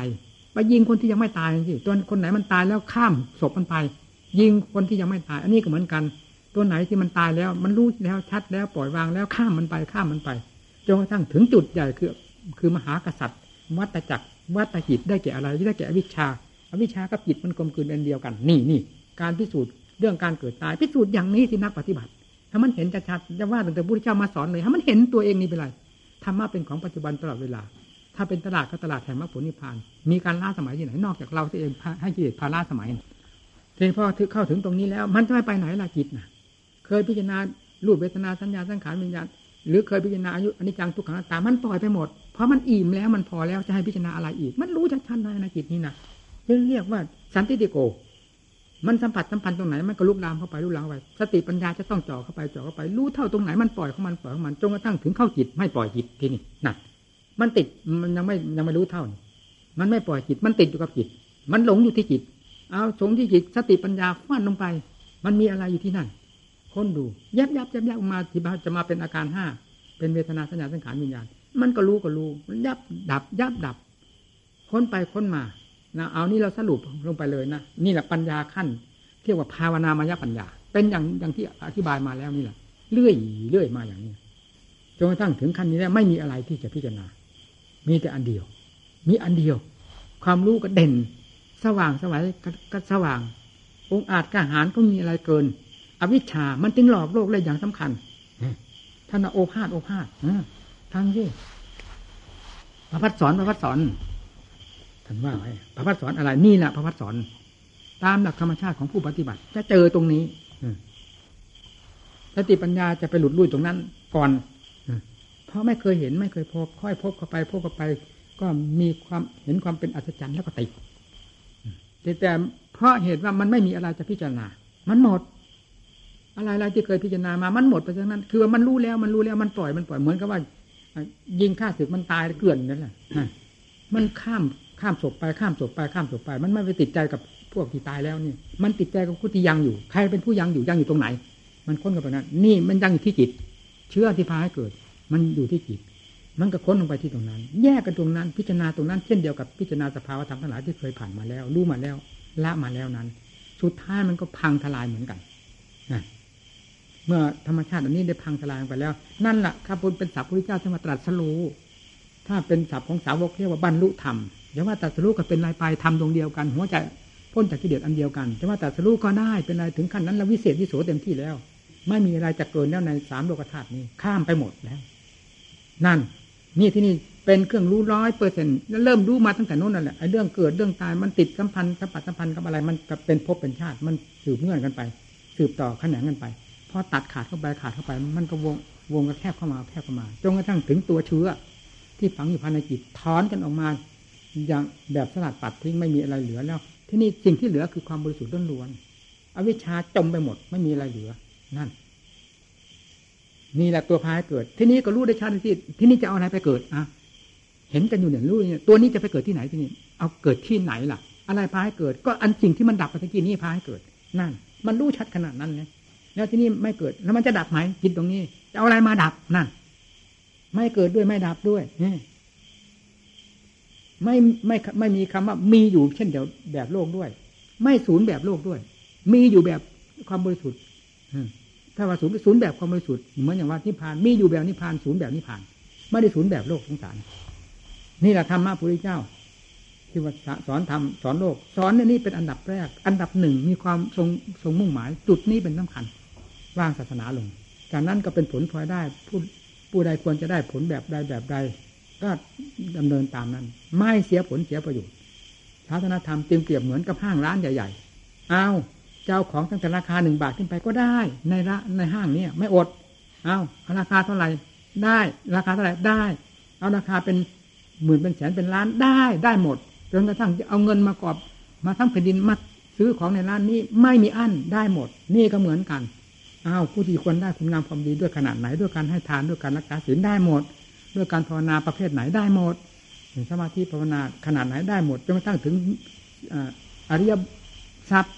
ไปยิงคนที่ยังไม่ตายสิตัวคนไหนมันตายแล้วข้ามศพมันไปยิงคนที่ยังไม่ตายอันนี้ก็เหมือนกันตัวไหนที่มันตายแล้วมันรู้แล้วชัดแล้วปล่อยวางแล้วข้ามมันไปข้ามมันไปจนกระทั่งถึงจุดใหญ่คือคือมหากษัตริย์วัฏจักรวัฏจิตได้แก่อะไรได้แก่อวิชชาอวิชชากับจิตมันกลมกลืนเป็นเดียวกันนี่นี่การพิสูจน์เรื่องการเกิดตายพิสูจน์อย่างนี้ที่นักปฏิบัติถ้ามันเห็นชัดจะว่าตั้งแต่พระพุทธเจ้ามาสอนเลยถ้ามันเห็นตัวเองนี่เป็นไรธรรมะเป็นของปัจจุบันตลอดเวลาถ้าเป็นตลาดก็ตลาดแห่งมรรคผลนิพพานมีการล้าสมัยที่ไหนนอกจากเราเองให้กิเลสพาล้าสมัยเพียงพอเข้าถึงตรงนี้แล้วมันจะไม่ไปไหนล่ะจิตน่ะเคยพิจารณารูปเวทนาสัญญาสังขารวิญญาณหรือเคยพิจารณาอายุอนิจจังทุกขังอนัตตามันปล่อยไปหมดเพราะมันอิ่มแล้วมันพอแล้วจะให้พิจารณาอะไรอีกมันรู้ชัดๆในในจิตนี่นะจึงเรียกว่าสันติติโกมันสัมผัสสัมพันธ์ตรงไหนมันก็ลุกลามเข้าไปลุกลามเข้าไปสติปัญญาจะต้องจ่อเข้าไปจ่อเข้าไปรู้เท่าตรงไหนมันปล่อยของมันปล่อยของมันจนกระทั่งถึงเข้าจิตไม่ปล่อยจิตทีนี้น่ะมันติดมันยังไม่ยังไม่รู้เท่ามันไม่ปล่อยจิตมันติดอยู่กับจิตมันหลงอยู่ที่จิตเอาสมที่จิตสติปัญญาฟาดลงไปมันมีอะไรอยู่ที่นั่นค้นดูยับยับยับยับออกมาที่จะมาเป็นอาการห้าเป็นเวทนาสัญญาสังขารวิญญาณมันก็รู้ก็รู้ยับดับยับดับค้นไปค้นมานะเอานี่เราสรุปลงไปเลยนะนี่แหละปัญญาขั้นเรียกว่าภาวนามยปัญญาเป็นอย่างอย่างที่อธิบายมาแล้วนี่แหละเรื่อยเรื่อยมาอย่างนี้จนกระทั่งถึงขั้นนี้แล้วไม่มีอะไรที่จะพิจารณามีแต่อันเดียวมีอันเดียวความรู้ก็เด่นสว่างสวายก็สว่างองค์อาจกหาญก็มีอะไรเกินอวิชชามันถึงหลอกโลกได้อย่างสำคัญท่านโอภาสโอภาสทั้งที่พระพัฒสอนพระพัฒสอนท่านว่าไงพระพัฒสอนอะไรนี่แหละพระพัฒสอนตามหลักธรรมชาติของผู้ปฏิบัติจะเจอตรงนี้สติปัญญาจะไปหลุดลุ่ยตรงนั้นก่อนเพราะไม่เคยเห็นไม่เคยพบค่อยพบเข้าไปพบเข้าไปก็มีความเห็นความเป็นอัศจรรย์แล้วก็ติดแต่เพราะเหตุว่ามันไม่มีอะไรจะพิจารณามันหมดอะไรๆที่เคยพิจารณามามันหมดไปทั้งนั้นคือมันรู้แล้วมันรู้แล้วมันปล่อยมันปล่อยเหมือนกับว่ายิงฆ่าศึกมันตายเกลื่อนนั่นแหละมันข้ามข้ามศพไปข้ามศพไปข้ามศพไปมันไม่ไปติดใจกับพวกที่ตายแล้วนี่มันติดใจกับผู้ที่ยังอยู่ใครเป็นผู้ยังอยู่ยังอยู่ตรงไหนมันค้นกันไปนั้นนี่มันยังอยู่ที่จิตเชื้อที่พาให้เกิดมันอยู่ที่จิตมันก็ค้นลงไปที่ตรงนั้นแยกกันตรงนั้นพิจารณาตรงนั้นเช่นเดียวกับพิจารณาสภาวะธรรมทั้งหลายที่เคยผ่านมาแล้วรู้มาแล้วละมาแล้วนั้น สุดท้ายมันก็พังทลายเหมือนกันเมื่อธรรมชาติอันนี้ได้พังทลายไปแล้วนั่นแหละข้าพุทธเป็นศัพท์พระพุทธเจ้าที่มาตรัสรู้ถ้าเป็นศัพท์ของสาวกเรียกว่าบรรลุธรรมอย่าว่าตรัสรู้ก็เป็นลายปลายธรรมดวงเดียวกันหัวใจพ้นจากกิเลสอันเดียวกันแต่ว่าตรัสรู้ก็ได้เป็นอะไรถึงขั้นนั้นแล้ววิเศษวิโสเต็มที่แล้วไม่มีอะไรจะเกินแล้วในสามโลกธาตุนี้ข้ามไปหมดแล้วนั่นนี่ที่นี่เป็นเครื่องรู้ร้อยเปอร์เซ็นต์แล้วเริ่มรู้มาตั้งแต่นู้นนั่นแหละไอ้เรื่องเกิดเรื่องตายมันติดสัมพันธ์สัมปัตสัมพันธ์กับอะไรมันเป็นภพเป็นชาติมันสืบเงื่อนกันไปสืบต่อขนานกันไปพอตัดขาดเข้าไปขาดเข้าไปมันก็วงวงกระแทกเข้ามาแทบเข้ามาจนกระทั่งถึงตัวเชื้อที่ฝังอยู่ภายในจิตถอนกันออกมาอย่างแบบสลัดปัดทิ้งไม่มีอะไรเหลือแล้วที่นี่สิ่งที่เหลือคือความบริสุทธิ์ล้วนๆอวิชชาจมไปหมดไม่มีอะไรเหลือนั่นนี่แหละตัวพาให้เกิดที่นี่ก็รู้ได้ชัดที่ที่นี่จะเอาอะไรไปเกิดอ่ะเห็นกันอยู่เนี่ยรู้เนี่ยตัวนี้จะไปเกิดที่ไหนที่นี่เอาเกิดที่ไหนล่ะอะไรพาให้เกิดก็อันสิ่งที่มันดับไปตะกี้นี่พาให้เกิดนั่นมันรู้ชัดขนาดนั้นนะแล้วที่นี่ไม่เกิดแล้วมันจะดับไหมจิตตรงนี้จะเอาอะไรมาดับนั่นไม่เกิดด้วยไม่ดับด้วยนี่ไม่ไม่ไม่มีคำว่ามีอยู่เช่นเดียวแบบโลกด้วยไม่ศูนย์แบบโลกด้วยมีอยู่แบบความบริสุทธิ์ถ้าว่าศูนย์ศูนย์แบบความบริสุทธิ์เหมือนอย่างว่านิพพานมีอยู่แบบนิพพานศูนย์แบบนิพพานไม่ได้ศูนย์แบบโลกสงสารนี่แหละธรรมะพระพุทธเจ้าที่ว่าสอนธรรมสอนโลกสอนนี่เป็นอันดับแรกอันดับหนึ่งมีความทรงทรงมุ่งหมายจุดนี้เป็นสำคัญวางศาสนาลงจากนั้นก็เป็นผลพลอยได้ผู้ผู้ใดควรจะได้ผลแบบใดแบบใดก็ดำเนินตามนั้นไม่เสียผลเสียประโยชน์ศาสนธรรมเต็มเปี่ยมเหมือนกับห้างร้านใหญ่ๆเอาเจ้าของตั้งแต่ราคาหนึ่งบาทขึ้นไปก็ได้ในละในห้างนี้ไม่อดเอาราคาเท่าไหร่ได้ราคาเท่าไหร่ได้เอาราคาเป็นหมื่นเป็นแสนเป็นล้านได้ได้หมดจนกระทั่งจะเอาเงินมากอบมาทั้งแผ่นดินมาซื้อของในร้านนี้ไม่มีอั้นได้หมดนี่ก็เหมือนกันเอาผู้ที่ควรได้คุณงามความดีด้วยขนาดไหนด้วยการให้ทานด้วยการรักษาศีลได้หมดด้วยการภาวนาประเภทไหนได้หมดสมาธิภาวนาขนาดไหนได้หมดจนกระทั่งถึงอริยทรัพย์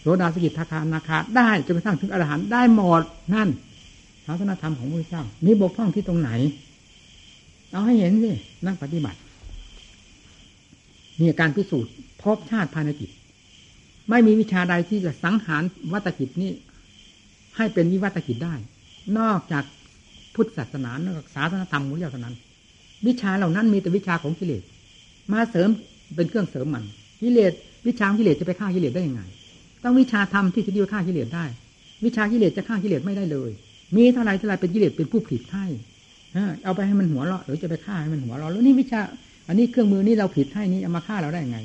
โสดาสกิทาคาอนาคาได้จนกระทั่งถึงอรหันต์ได้หมดนั่นศาสนธรรมของพระพุทธเจ้ามีบกพร่องที่ตรงไหนเอาให้เห็นสินักปฏิบัติมีการพิสูจน์พบชาติภายในจิตไม่มีวิชาใดที่จะสังหารวัฏจิตนี้ให้เป็นวิวัฏจิตได้นอกจากพุทธศาสนานอกจากศาสนธรรมของเราเท่านั้นวิชาเหล่านั้นมีแต่วิชาของกิเลสมาเสริมเป็นเครื่องเสริมมันกิเลสวิชาของกิเลสจะไปฆ่ากิเลสได้ยังไงต้องวิชาธรรมที่จะดีกว่าฆ่ากิเลสได้วิชากิเลสจะฆ่ากิเลสไม่ได้เลยมีเท่าไหร่เท่าไหร่เป็นกิเลสเป็นผู้ผิดให้เอาไปให้มันหัวเราะหรือจะไปฆ่าให้มันหัวเราะแล้วนี่วิชาอันนี้เครื่องมือนี่เราผิดให้นี่เอามาฆ่าเราได้ยังไง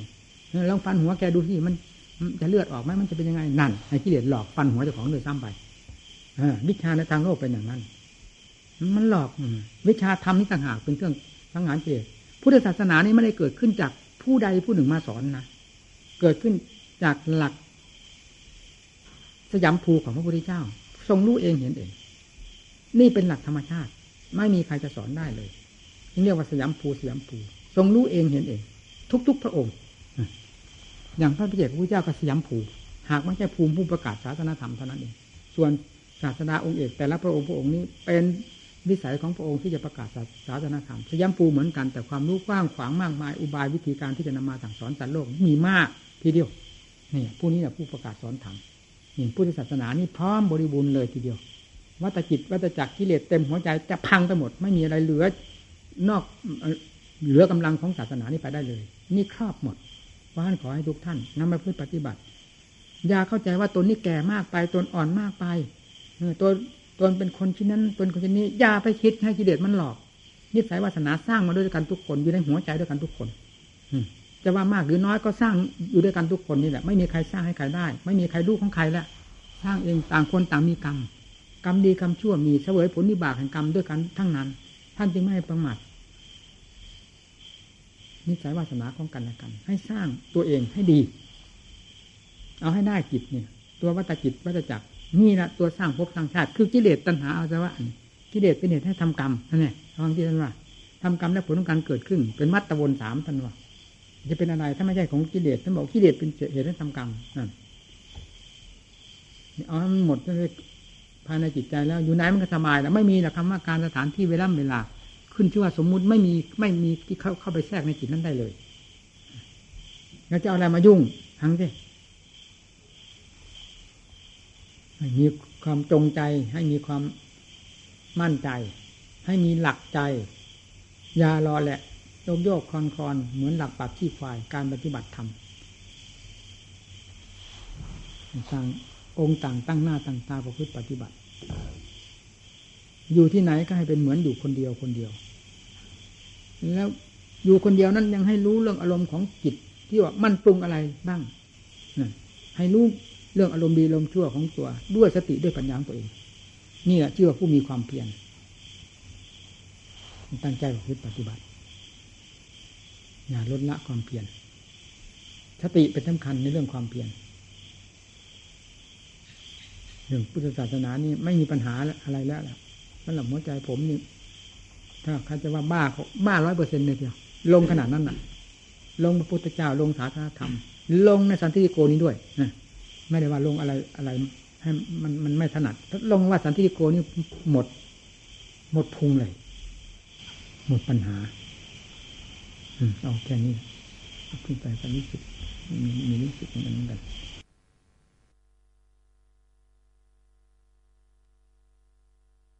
ลองฟันหัวแกดูสิมันจะเลือดออกไหมมันจะเป็นยังไงนั่นไอ้กิเลสหลอกฟันหัวเจ้าของโดยซ้ำไปวิชาในทางโลกเป็นอย่างนั้นมันหลอกวิชาธรรมนี่ต่างหากเป็นเครื่องสังหารกิเลสพุทธศาสนานี่ไม่ได้เกิดขึ้นจากผู้ใดผู้หนึ่งมาสอนนะเกิดขึ้นจากหลักสยามภูของพระพุทธเจ้าทรงรู้เองเห็นเองนี่เป็นหลักธรรมชาติไม่มีใครจะสอนได้เลยที่เรียกว่าสยามภูสยามภูทรงรู้เองเห็นเองทุกๆพระองค์อย่างพระพุทธเจ้าพระพุทธเจ้าก็สยามภูหากไม่ใช่ภูมิผู้ประกาศศาสนธรรมเท่านั้นเองส่วนศาสดาองค์เอกแต่ละพระองค์พระองค์นี้เป็นวิสัยของพระองค์ที่จะประกาศศาสนธรรมสยามภูเหมือนกันแต่ความรู้กว้างขวางมากมายอุบายวิธีการที่จะนำมาสั่งสอนสัตว์โลกมีมากทีเดียวนี่ผู้นี้แหละผู้ประกาศสอนธรรมนี่พุทธศาสนานี่พร้อมบริบูรณ์เลยทีเดียววัฏจิตวัฏจักรกิเลสเต็มหัวใจจะพังไปหมดไม่มีอะไรเหลือนอกเหลือกำลังของศาสนานี้ไปได้เลยนี่ครอบหมดเพราะฉะนั้นขอให้ทุกท่านนำมาพึ่งปฏิบัติอย่าเข้าใจว่าตนนี้แก่มากไปตนอ่อนมากไปตัวตนเป็นคนที่นั้นตนคนที่นี้อย่าไปคิดให้กิเลสมันหลอกนิสัยวาสนาสร้างมาด้วยกันทุกคนอยู่ในหัวใจด้วยกันทุกคนจะว่ามากหรือน้อยก็สร้างอยู่ด้วยกันทุกคนนี่แหละไม่มีใครสร้างให้ใครได้ไม่มีใครลูกของใครละสร้างเองต่างคนต่างมีกรรมกรรมดีกรรมชั่วมีเสวยผลวิบากแห่งกรรมด้วยกันทั้งนั้นท่านจึงไม่ให้ประมาทนิสัยวาสนาของกันและกันให้สร้างตัวเองให้ดีเอาให้ได้จิตเนี่ยตัววัฏจิตวัฏจักรนี่แหละตัวสร้างภพสร้างชาติคือกิเลสตัณหาอาสวะกิเลสเป็นเหตุให้ทำกรรมนั่นแหละฟังที่ท่านว่าทำกรรมและผลของการเกิดขึ้นเป็นมัตตวนสามท่านว่าจะเป็นอะไรถ้าไม่ใช่ของกิเลสท่านบอกกิเลสเป็นเหตุให้ทำกรรมนั่นเอาให้มันหมดเลยภายในจิตใจแล้วอยู่ไหนมันก็สบายแล้วไม่มีหรอกคำว่าการสถานที่เวลาเวลาขึ้นชื่อว่าสมมุติไม่มีไม่มีที่เข้าเข้าไปแทรกในจิตนั้นได้เลยแล้วจะเอาอะไรมายุ่งทั้งที่ มีความจงใจให้มีความมั่นใจให้มีหลักใจยารอแหละโยกโยกคลอนคลอนเหมือนหลักปักขี้ควายการปฏิบัติธรรมต่างองค์ต่างตั้งหน้าต่างตาประพฤติปฏิบัติอยู่ที่ไหนก็ให้เป็นเหมือนอยู่คนเดียวคนเดียวแล้วอยู่คนเดียวนั้นยังให้รู้เรื่องอารมณ์ของจิตที่ว่ามันปรุงอะไรบ้างให้รู้เรื่องอารมณ์ดีอารมณ์ชั่วของตัวด้วยสติด้วยปัญญาของตัวเองนี่แหละชื่อว่าผู้มีความเพียรตั้งใจประพฤติปฏิบัติอย่าลดละความเพียรสติเป็นสำคัญในเรื่องความเพียรเรื่องพุทธศาสนานี่ไม่มีปัญหาอะไรแล้วล่ะมันหลับหัวใจผมนี่ถ้าใครจะว่าบ้าบ้า ร้อยเปอร์เซ็นต์ เลยเดียวลงขนาดนั้นน่ะลงพระพุทธเจ้าลงศาสนธรรมลงในสันติโกนี้ด้วยนะไม่ได้ว่าลงอะไรอะไรให้มันมันไม่ถนัดลงว่าสันติโกนี่หมดหมดพุงเลยหมดปัญหาอืมเอาแค่นี้ขึ้นไปกันนิดนึงมีนิดนึงเหมือนกัน